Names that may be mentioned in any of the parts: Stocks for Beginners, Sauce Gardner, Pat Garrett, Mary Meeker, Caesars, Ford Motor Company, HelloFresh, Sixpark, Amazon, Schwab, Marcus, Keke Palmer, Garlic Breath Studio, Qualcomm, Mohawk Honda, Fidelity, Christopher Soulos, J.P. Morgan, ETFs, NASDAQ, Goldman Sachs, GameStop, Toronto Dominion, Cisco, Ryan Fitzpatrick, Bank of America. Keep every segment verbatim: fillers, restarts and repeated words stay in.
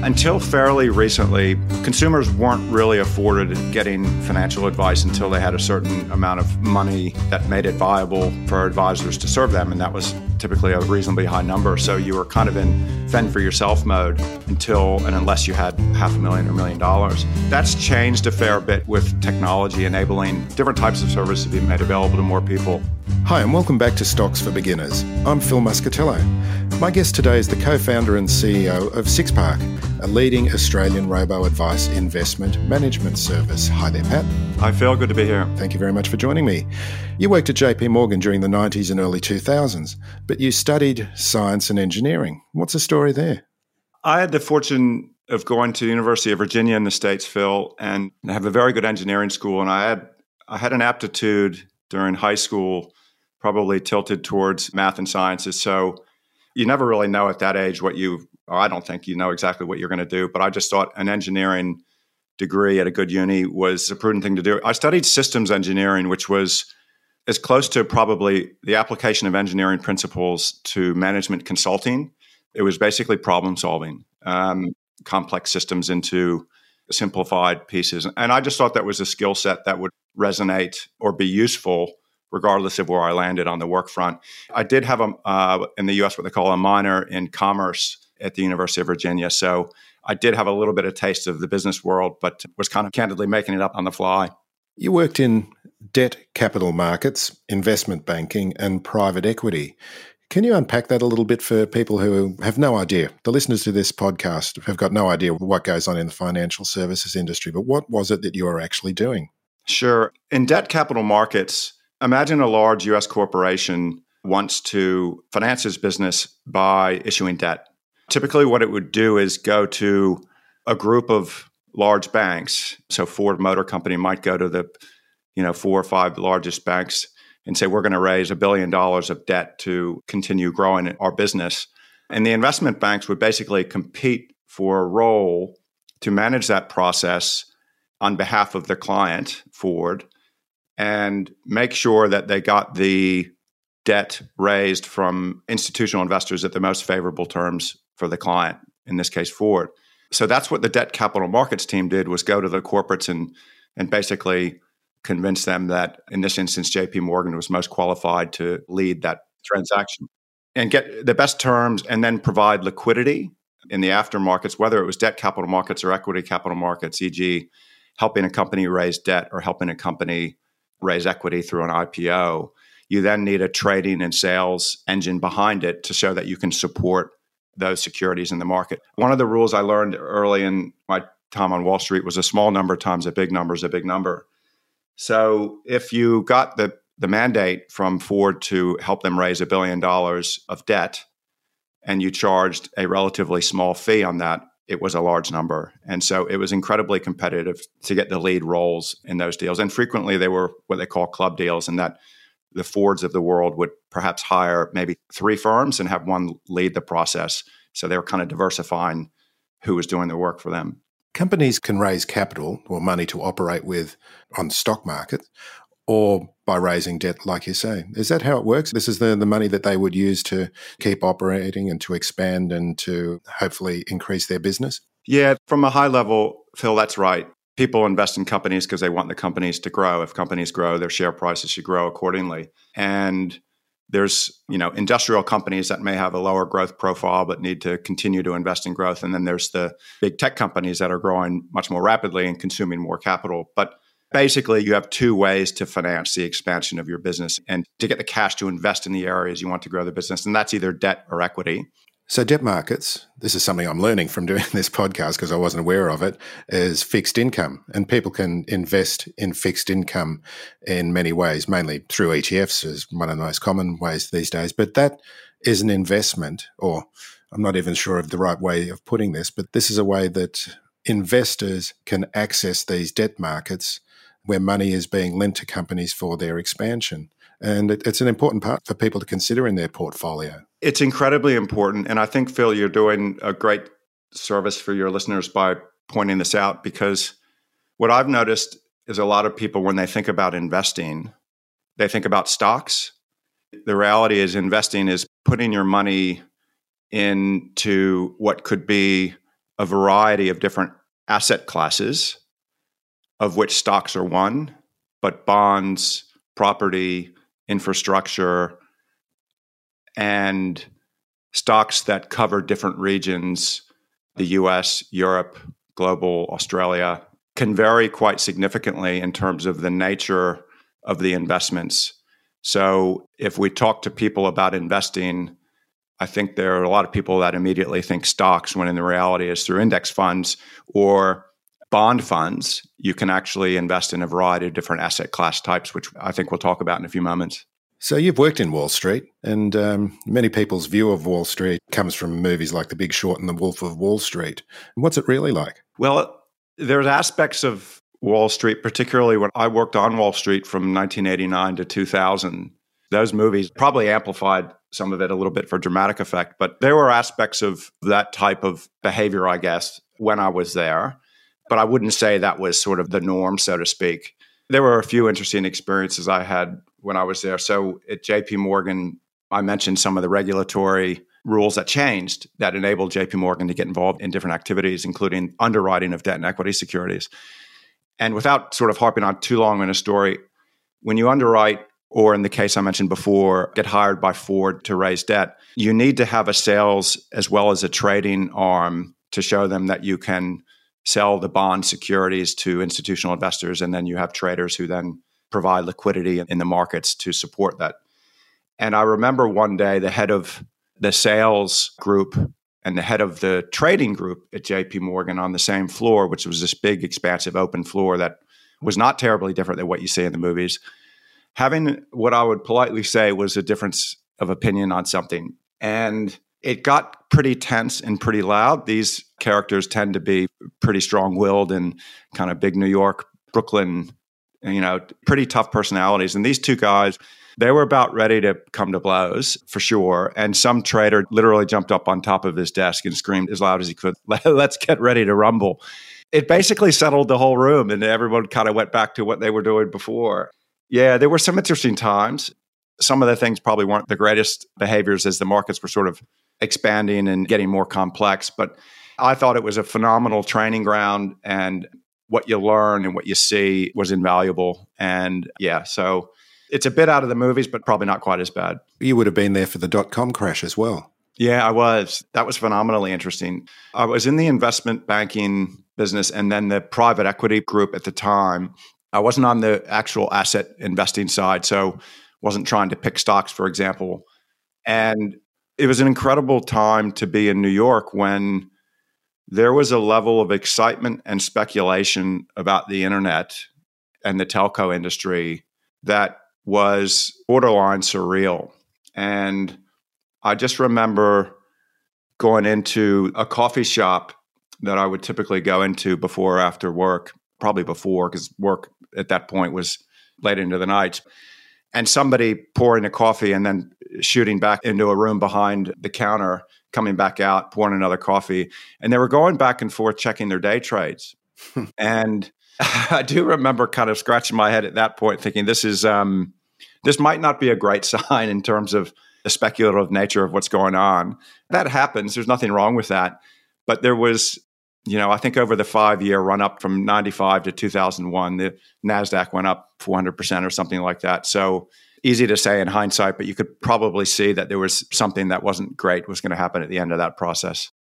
Until fairly recently, consumers weren't really afforded getting financial advice until they had a certain amount of money that made it viable for advisors to serve them, and that was typically a reasonably high number. So you were kind of in fend-for-yourself mode until and unless you had half a million or a million dollars. That's changed a fair bit with technology enabling different types of services to be made available to more people. Hi, and welcome back to Stocks for Beginners. I'm Phil Muscatello. My guest today is the co-founder and C E O of Sixpark, a leading Australian robo-advice investment management service. Hi there, Pat. Hi, Phil. Good to be here. Thank you very much for joining me. You worked at J P. Morgan during the nineties and early two thousands, but you studied science and engineering. What's the story there? I had the fortune of going to the University of Virginia in the States, Phil, and have a very good engineering school. And I had I had an aptitude during high school probably tilted towards math and sciences. So you never really know at that age what you, or I don't think you know exactly what you're going to do, but I just thought an engineering degree at a good uni was a prudent thing to do. I studied systems engineering, which was as close to probably the application of engineering principles to management consulting. It was basically problem solving, um, complex systems into simplified pieces. And I just thought that was a skill set that would resonate or be useful regardless of where I landed on the work front. I did have a uh, in the U S what they call a minor in commerce at the University of Virginia. So I did have a little bit of taste of the business world, but was kind of candidly making it up on the fly. You worked in debt capital markets, investment banking, and private equity. Can you unpack that a little bit for people who have no idea? The listeners to this podcast have got no idea what goes on in the financial services industry, but what was it that you were actually doing? Sure. In debt capital markets, imagine a large U S corporation wants to finance its business by issuing debt. Typically, what it would do is go to a group of large banks. So Ford Motor Company might go to the, you know, four or five largest banks and say, we're going to raise a billion dollars of debt to continue growing our business. And the investment banks would basically compete for a role to manage that process on behalf of the client, Ford, and make sure that they got the debt raised from institutional investors at the most favorable terms for the client, in this case, Ford. So that's what the debt capital markets team did, was go to the corporates and and basically convince them that, in this instance, J P. Morgan was most qualified to lead that transaction and get the best terms and then provide liquidity in the aftermarkets, whether it was debt capital markets or equity capital markets, for example, helping a company raise debt or helping a company raise equity through an I P O. You then need a trading and sales engine behind it to show that you can support those securities in the market. One of the rules I learned early in my time on Wall Street was a small number times a big number is a big number. So if you got the, the mandate from Ford to help them raise a billion dollars of debt and you charged a relatively small fee on that, it was a large number. And so it was incredibly competitive to get the lead roles in those deals. And frequently they were what they call club deals, and that the Fords of the world would perhaps hire maybe three firms and have one lead the process. So they were kind of diversifying who was doing the work for them. Companies can raise capital or money to operate with on stock markets or by raising debt, like you say. Is that how it works? This is the, the money that they would use to keep operating and to expand and to hopefully increase their business? Yeah, from a high level, Phil, that's right. People invest in companies because they want the companies to grow. If companies grow, their share prices should grow accordingly. And there's, you know, industrial companies that may have a lower growth profile but need to continue to invest in growth. And then there's the big tech companies that are growing much more rapidly and consuming more capital. But basically, you have two ways to finance the expansion of your business and to get the cash to invest in the areas you want to grow the business, and that's either debt or equity. So debt markets, this is something I'm learning from doing this podcast because I wasn't aware of it, is fixed income. And people can invest in fixed income in many ways, mainly through E T Fs is one of the most common ways these days. But that is an investment, or I'm not even sure of the right way of putting this, but this is a way that investors can access these debt markets where money is being lent to companies for their expansion. And it's an important part for people to consider in their portfolio. It's incredibly important. And I think, Phil, you're doing a great service for your listeners by pointing this out, because what I've noticed is a lot of people, when they think about investing, they think about stocks. The reality is investing is putting your money into what could be a variety of different asset classes, of which stocks are one, but bonds, property, infrastructure, and stocks that cover different regions, the U S, Europe, global, Australia, can vary quite significantly in terms of the nature of the investments. So if we talk to people about investing, I think there are a lot of people that immediately think stocks, when in the reality is through index funds or bond funds, you can actually invest in a variety of different asset class types, which I think we'll talk about in a few moments. So you've worked in Wall Street, and um, many people's view of Wall Street comes from movies like The Big Short and The Wolf of Wall Street. What's it really like? Well, there's aspects of Wall Street, particularly when I worked on Wall Street from nineteen eighty-nine to two thousand. Those movies probably amplified some of it a little bit for dramatic effect, but there were aspects of that type of behavior, I guess, when I was there. But I wouldn't say that was sort of the norm, so to speak. There were a few interesting experiences I had when I was there. So at J P. Morgan, I mentioned some of the regulatory rules that changed that enabled J P. Morgan to get involved in different activities, including underwriting of debt and equity securities. And without sort of harping on too long in a story, when you underwrite, or in the case I mentioned before, get hired by Ford to raise debt, you need to have a sales as well as a trading arm to show them that you can sell the bond securities to institutional investors, and then you have traders who then provide liquidity in the markets to support that. And I remember one day the head of the sales group and the head of the trading group at J P. Morgan on the same floor, which was this big, expansive, open floor that was not terribly different than what you see in the movies, having what I would politely say was a difference of opinion on something. And it got pretty tense and pretty loud. These characters tend to be pretty strong-willed and kind of big New York, Brooklyn, you know, pretty tough personalities. And these two guys, they were about ready to come to blows for sure. And some trader literally jumped up on top of his desk and screamed as loud as he could, "Let's get ready to rumble." It basically settled the whole room, and everyone kind of went back to what they were doing before. Yeah, there were some interesting times. Some of the things probably weren't the greatest behaviors as the markets were sort of expanding and getting more complex. But I thought it was a phenomenal training ground, and what you learn and what you see was invaluable. And yeah, so it's a bit out of the movies, but probably not quite as bad. You would have been there for the dot-com crash as well. Yeah, I was. That was phenomenally interesting. I was in the investment banking business and then the private equity group at the time. I wasn't on the actual asset investing side, so wasn't trying to pick stocks, for example. And it was an incredible time to be in New York when there was a level of excitement and speculation about the internet and the telco industry that was borderline surreal. And I just remember going into a coffee shop that I would typically go into before or after work, probably before, because work at that point was late into the night. And somebody pouring a coffee and then shooting back into a room behind the counter, coming back out, pouring another coffee. And they were going back and forth, checking their day trades. And I do remember kind of scratching my head at that point, thinking this is um, this might not be a great sign in terms of the speculative nature of what's going on. That happens. There's nothing wrong with that. But there was, you know, I think over the five-year run-up from ninety-five to two thousand one, the NASDAQ went up four hundred percent or something like that. So easy to say in hindsight, but you could probably see that there was something that wasn't great was going to happen at the end of that process.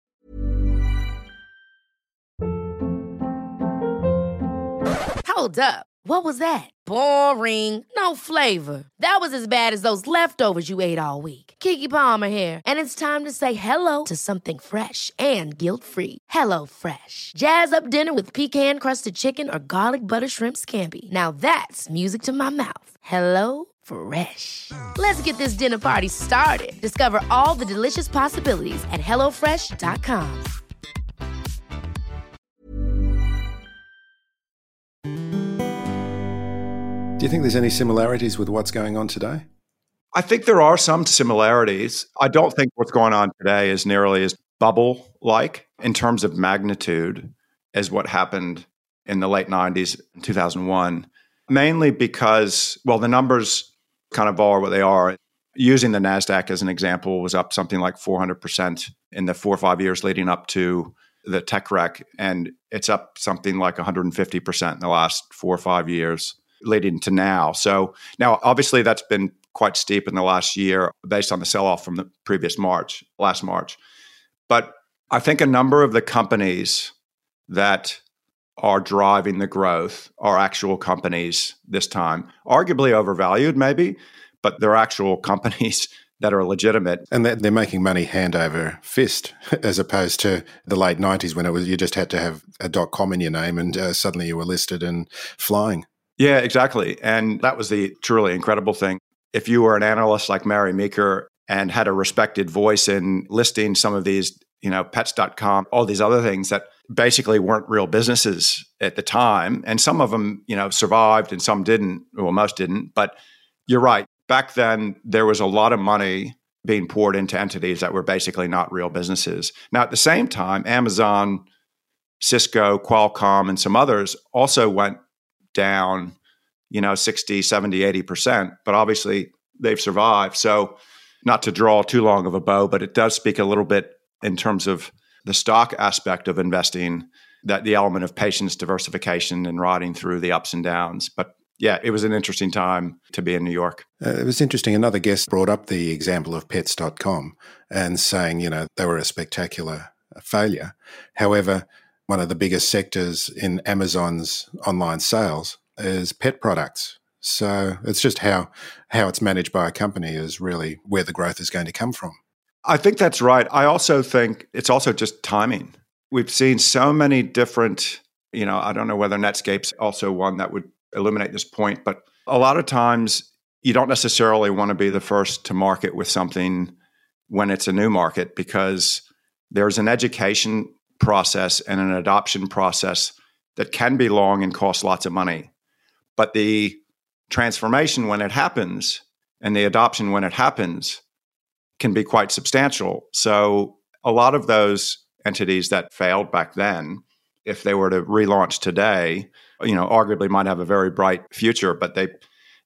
Hold up. What was that? Boring. No flavor. That was as bad as those leftovers you ate all week. Keke Palmer here. And it's time to say hello to something fresh and guilt-free. HelloFresh. Jazz up dinner with pecan-crusted chicken or garlic butter shrimp scampi. Now that's music to my mouth. HelloFresh. Let's get this dinner party started. Discover all the delicious possibilities at HelloFresh dot com. Do you think there's any similarities with what's going on today? I think there are some similarities. I don't think what's going on today is nearly as bubble-like in terms of magnitude as what happened in the late nineties and two thousand one, mainly because, well, the numbers kind of are what they are. Using the NASDAQ as an example was up something like four hundred percent in the four or five years leading up to the tech wreck, and it's up something like one hundred fifty percent in the last four or five years leading to now. So now, obviously, that's been quite steep in the last year based on the sell-off from the previous March, last March. But I think a number of the companies that are driving the growth are actual companies this time, arguably overvalued maybe, but they're actual companies that are legitimate. And they're, they're making money hand over fist, as opposed to the late nineties when it was you just had to have a dot-com in your name and uh, suddenly you were listed and flying. Yeah, exactly. And that was the truly incredible thing. If you were an analyst like Mary Meeker and had a respected voice in listing some of these, you know, pets dot com, all these other things that basically weren't real businesses at the time, and some of them, you know, survived and some didn't, well, most didn't. But you're right. Back then, there was a lot of money being poured into entities that were basically not real businesses. Now, at the same time, Amazon, Cisco, Qualcomm, and some others also went down, you know, sixty, seventy, eighty percent, but obviously they've survived. So not to draw too long of a bow, but it does speak a little bit in terms of the stock aspect of investing, that the element of patience, diversification, and riding through the ups and downs. But yeah, it was an interesting time to be in New York. Uh, it was interesting. Another guest brought up the example of pets dot com and saying, you know, they were a spectacular failure. However, one of the biggest sectors in Amazon's online sales is pet products. So it's just how how it's managed by a company is really where the growth is going to come from. I think that's right. I also think it's also just timing. We've seen so many different, you know, I don't know whether Netscape's also one that would illuminate this point, but a lot of times you don't necessarily want to be the first to market with something when it's a new market, because there's an education process and an adoption process that can be long and cost lots of money. But the transformation when it happens and the adoption when it happens can be quite substantial. So a lot of those entities that failed back then, if they were to relaunch today, you know, arguably might have a very bright future, but they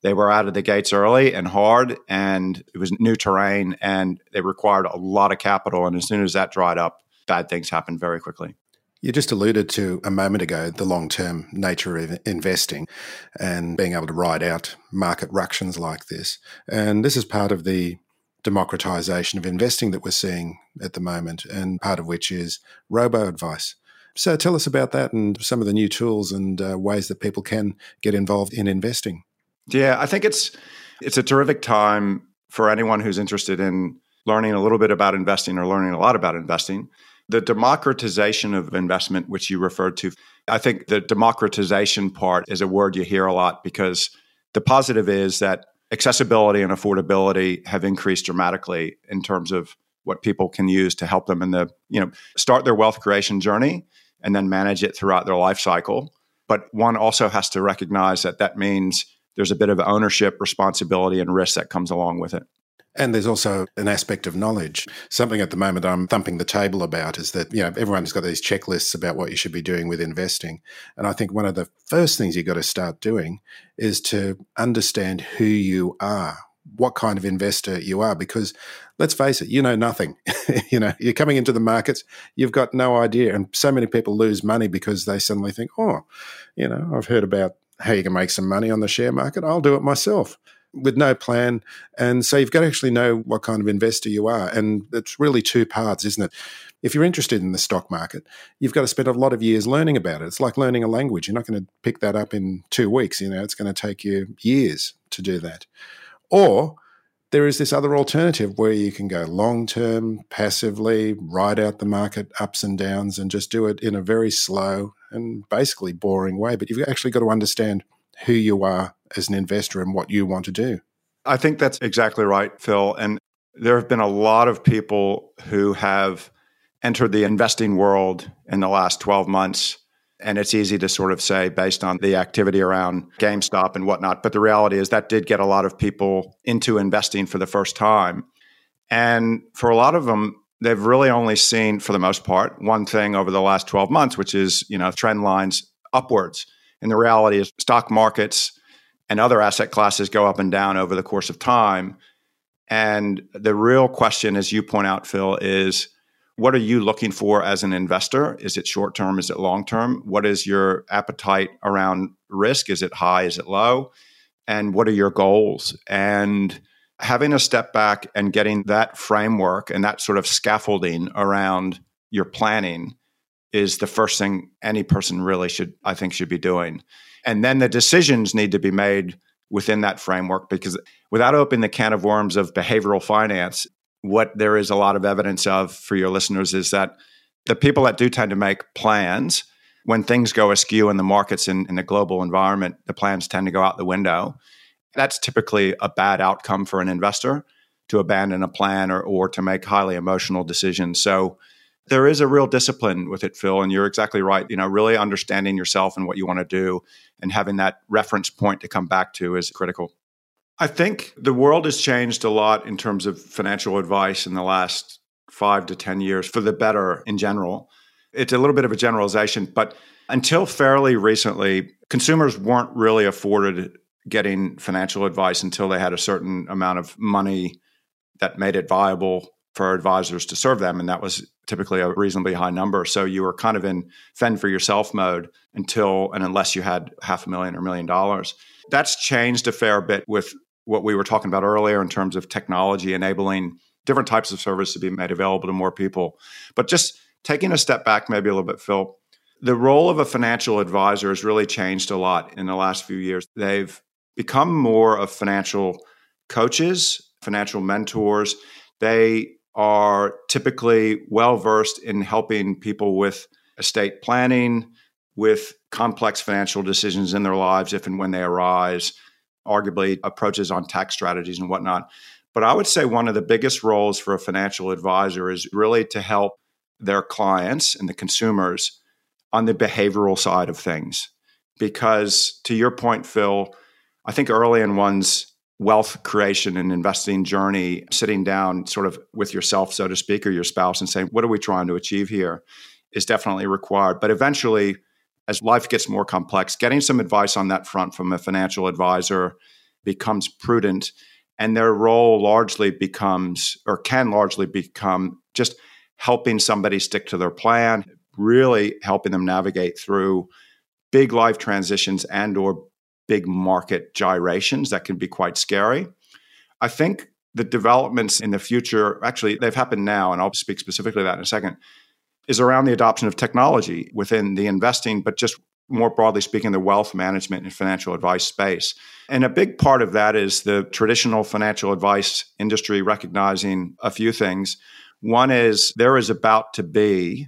they were out of the gates early and hard, and it was new terrain, and they required a lot of capital. And as soon as that dried up, bad things happen very quickly. You just alluded to a moment ago the long-term nature of investing and being able to ride out market ructions like this. And this is part of the democratization of investing that we're seeing at the moment, and part of which is robo-advice. So tell us about that and some of the new tools and uh, ways that people can get involved in investing. Yeah, I think it's it's a terrific time for anyone who's interested in learning a little bit about investing or learning a lot about investing. The democratization of investment, which you referred to, I think the democratization part is a word you hear a lot, because the positive is that accessibility and affordability have increased dramatically in terms of what people can use to help them in the, you know, start their wealth creation journey and then manage it throughout their life cycle. But one also has to recognize that that means there's a bit of ownership, responsibility, and risk that comes along with it. And there's also an aspect of knowledge. Something at the moment I'm thumping the table about is that, you know, everyone's got these checklists about what you should be doing with investing. And I think one of the first things you've got to start doing is to understand who you are, what kind of investor you are, because let's face it, you know nothing. You know, you're coming into the markets, you've got no idea. And so many people lose money because they suddenly think, oh, you know, I've heard about how you can make some money on the share market. I'll do it myself. with no plan. And so you've got to actually know what kind of investor you are. And it's really two paths, isn't it? If you're interested in the stock market, you've got to spend a lot of years learning about it. It's like learning a language. You're not going to pick that up in two weeks. You know, it's going to take you years to do that. Or there is this other alternative where you can go long-term, passively, ride out the market ups and downs and just do it in a very slow and basically boring way. But you've actually got to understand who you are as an investor and what you want to do. I think that's exactly right, Phil. And there have been a lot of people who have entered the investing world in the last twelve months. And it's easy to sort of say based on the activity around GameStop and whatnot. But the reality is that did get a lot of people into investing for the first time. And for a lot of them, they've really only seen, for the most part, one thing over the last twelve months, which is, you know, trend lines upwards. And the reality is stock markets and other asset classes go up and down over the course of time. And the real question, as you point out, Phil, is what are you looking for as an investor? Is it short-term? Is it long-term? What is your appetite around risk? Is it high? Is it low? And what are your goals? And having a step back and getting that framework and that sort of scaffolding around your planning is the first thing any person really should, I think, should be doing. And then the decisions need to be made within that framework, because without opening the can of worms of behavioral finance, what there is a lot of evidence of for your listeners is that the people that do tend to make plans, when things go askew in the markets and in the global environment, the plans tend to go out the window. That's typically a bad outcome for an investor, to abandon a plan or, or to make highly emotional decisions. So there is a real discipline with it, Phil, and you're exactly right. You know, really understanding yourself and what you want to do and having that reference point to come back to is critical. I think the world has changed a lot in terms of financial advice in the last five to ten years, for the better in general. It's a little bit of a generalization, but until fairly recently, consumers weren't really afforded getting financial advice until they had a certain amount of money that made it viable for advisors to serve them. And that was typically a reasonably high number. So you were kind of in fend for yourself mode until and unless you had half a million or a million dollars. That's changed a fair bit with what we were talking about earlier in terms of technology enabling different types of service to be made available to more people. But just taking a step back maybe a little bit, Phil, the role of a financial advisor has really changed a lot in the last few years. They've become more of financial coaches, financial mentors. They are typically well-versed in helping people with estate planning, with complex financial decisions in their lives if and when they arise, arguably approaches on tax strategies and whatnot. But I would say one of the biggest roles for a financial advisor is really to help their clients and the consumers on the behavioral side of things. Because to your point, Phil, I think early in one's wealth creation and investing journey, sitting down sort of with yourself, so to speak, or your spouse and saying, what are we trying to achieve here, is definitely required. But eventually, as life gets more complex, getting some advice on that front from a financial advisor becomes prudent, and their role largely becomes, or can largely become, just helping somebody stick to their plan, really helping them navigate through big life transitions and or big market gyrations that can be quite scary. I think the developments in the future, actually they've happened now, and I'll speak specifically to that in a second, is around the adoption of technology within the investing, but just more broadly speaking, the wealth management and financial advice space. And a big part of that is the traditional financial advice industry recognizing a few things. One is there is about to be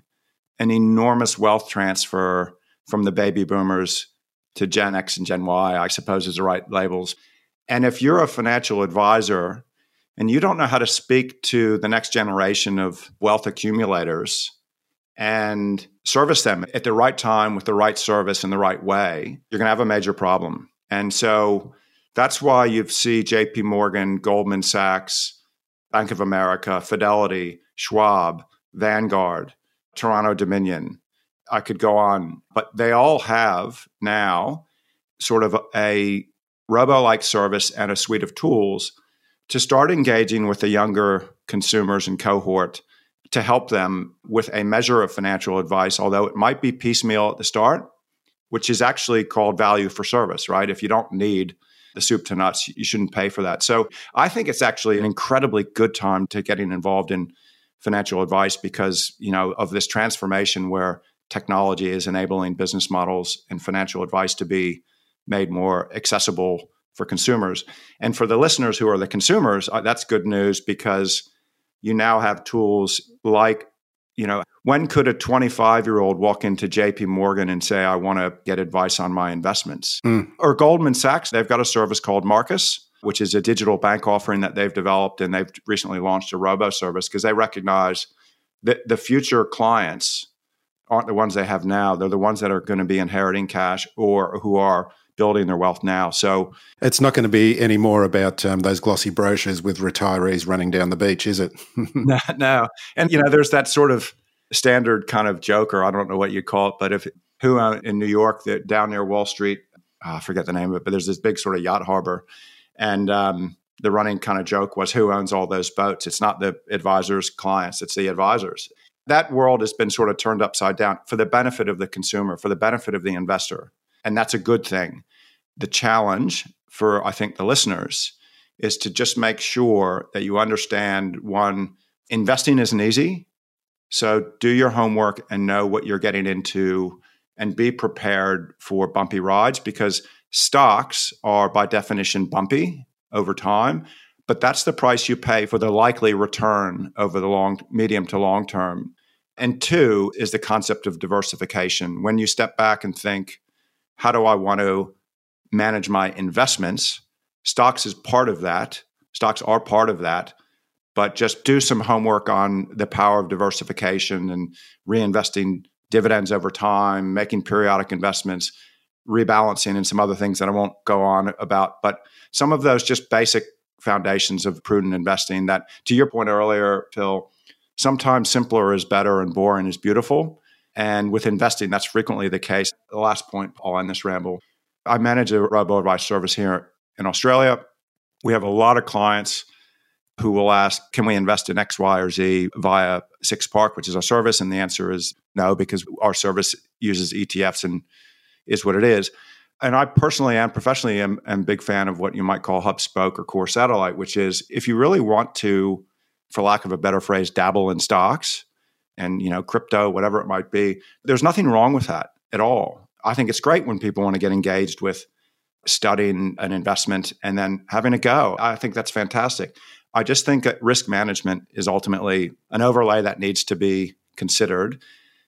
an enormous wealth transfer from the baby boomers to Gen X and Gen Y, I suppose is the right labels. And if you're a financial advisor and you don't know how to speak to the next generation of wealth accumulators and service them at the right time with the right service in the right way, you're going to have a major problem. And so that's why you see J P. Morgan, Goldman Sachs, Bank of America, Fidelity, Schwab, Vanguard, Toronto Dominion. I could go on, but they all have now sort of a robo-like service and a suite of tools to start engaging with the younger consumers and cohort to help them with a measure of financial advice, although it might be piecemeal at the start, which is actually called value for service, right? If you don't need the soup to nuts. You shouldn't pay for that. So I think it's actually an incredibly good time to getting involved in financial advice because, you know, of this transformation where technology is enabling business models and financial advice to be made more accessible for consumers. And for the listeners who are the consumers, that's good news because you now have tools like, you know, when could a twenty-five-year-old walk into J P. Morgan and say, I want to get advice on my investments? Mm. Or Goldman Sachs, they've got a service called Marcus, which is a digital bank offering that they've developed, and they've recently launched a robo-service because they recognize that the future clients aren't the ones they have now. They're the ones that are going to be inheriting cash or who are building their wealth now. So it's not going to be any more about um, those glossy brochures with retirees running down the beach, is it? no, no. And, you know, there's that sort of standard kind of joke, or I don't know what you call it, but if who uh, in New York, that down near Wall Street, oh, I forget the name of it, but there's this big sort of yacht harbor. And um, the running kind of joke was who owns all those boats? It's not the advisors' clients, it's the advisors. That world has been sort of turned upside down for the benefit of the consumer, for the benefit of the investor. And that's a good thing. The challenge for, I think, the listeners is to just make sure that you understand, one, investing isn't easy. So do your homework and know what you're getting into and be prepared for bumpy rides because stocks are by definition bumpy over time, but that's the price you pay for the likely return over the long, medium to long term. And two is the concept of diversification. When you step back and think, how do I want to manage my investments? Stocks is part of that. Stocks are part of that. But just do some homework on the power of diversification and reinvesting dividends over time, making periodic investments, rebalancing, and some other things that I won't go on about. But some of those just basic foundations of prudent investing that, to your point earlier, Phil, sometimes simpler is better and boring is beautiful. And with investing, that's frequently the case. The last point, I'll end this ramble. I manage a robo-advice service here in Australia. We have a lot of clients who will ask, can we invest in X, Y, or Z via Sixpark, which is our service? And the answer is no, because our service uses E T Fs and is what it is. And I personally and professionally am, am a big fan of what you might call hub spoke or core satellite, which is if you really want to, for lack of a better phrase, dabble in stocks, and, you know, crypto, whatever it might be. There's nothing wrong with that at all. I think it's great when people want to get engaged with studying an investment and then having a go. I think that's fantastic. I just think that risk management is ultimately an overlay that needs to be considered.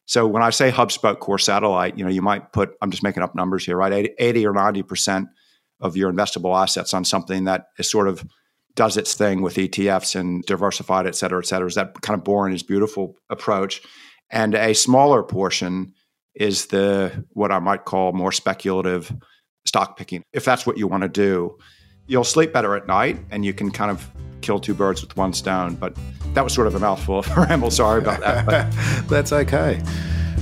So when I say hub spoke core satellite, you know, you might put, I'm just making up numbers here, right? eighty or ninety percent of your investable assets on something that is sort of does its thing with E T Fs and diversified, et cetera, et cetera. Is that kind of boring is beautiful approach. And a smaller portion is the, what I might call more speculative stock picking. If that's what you want to do, you'll sleep better at night and you can kind of kill two birds with one stone. But that was sort of a mouthful of a ramble. Sorry about that. But. That's okay.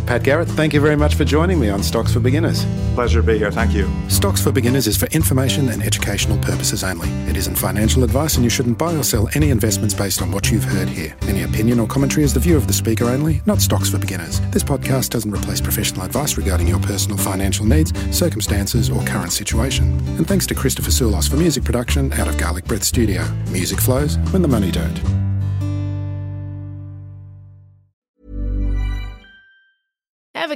Pat Garrett, thank you very much for joining me on Stocks for Beginners. Pleasure to be here. Thank you. Stocks for Beginners is for information and educational purposes only. It isn't financial advice and you shouldn't buy or sell any investments based on what you've heard here. Any opinion or commentary is the view of the speaker only, not Stocks for Beginners. This podcast doesn't replace professional advice regarding your personal financial needs, circumstances or current situation. And thanks to Christopher Soulos for music production out of Garlic Breath Studio. Music flows when the money don't. Ever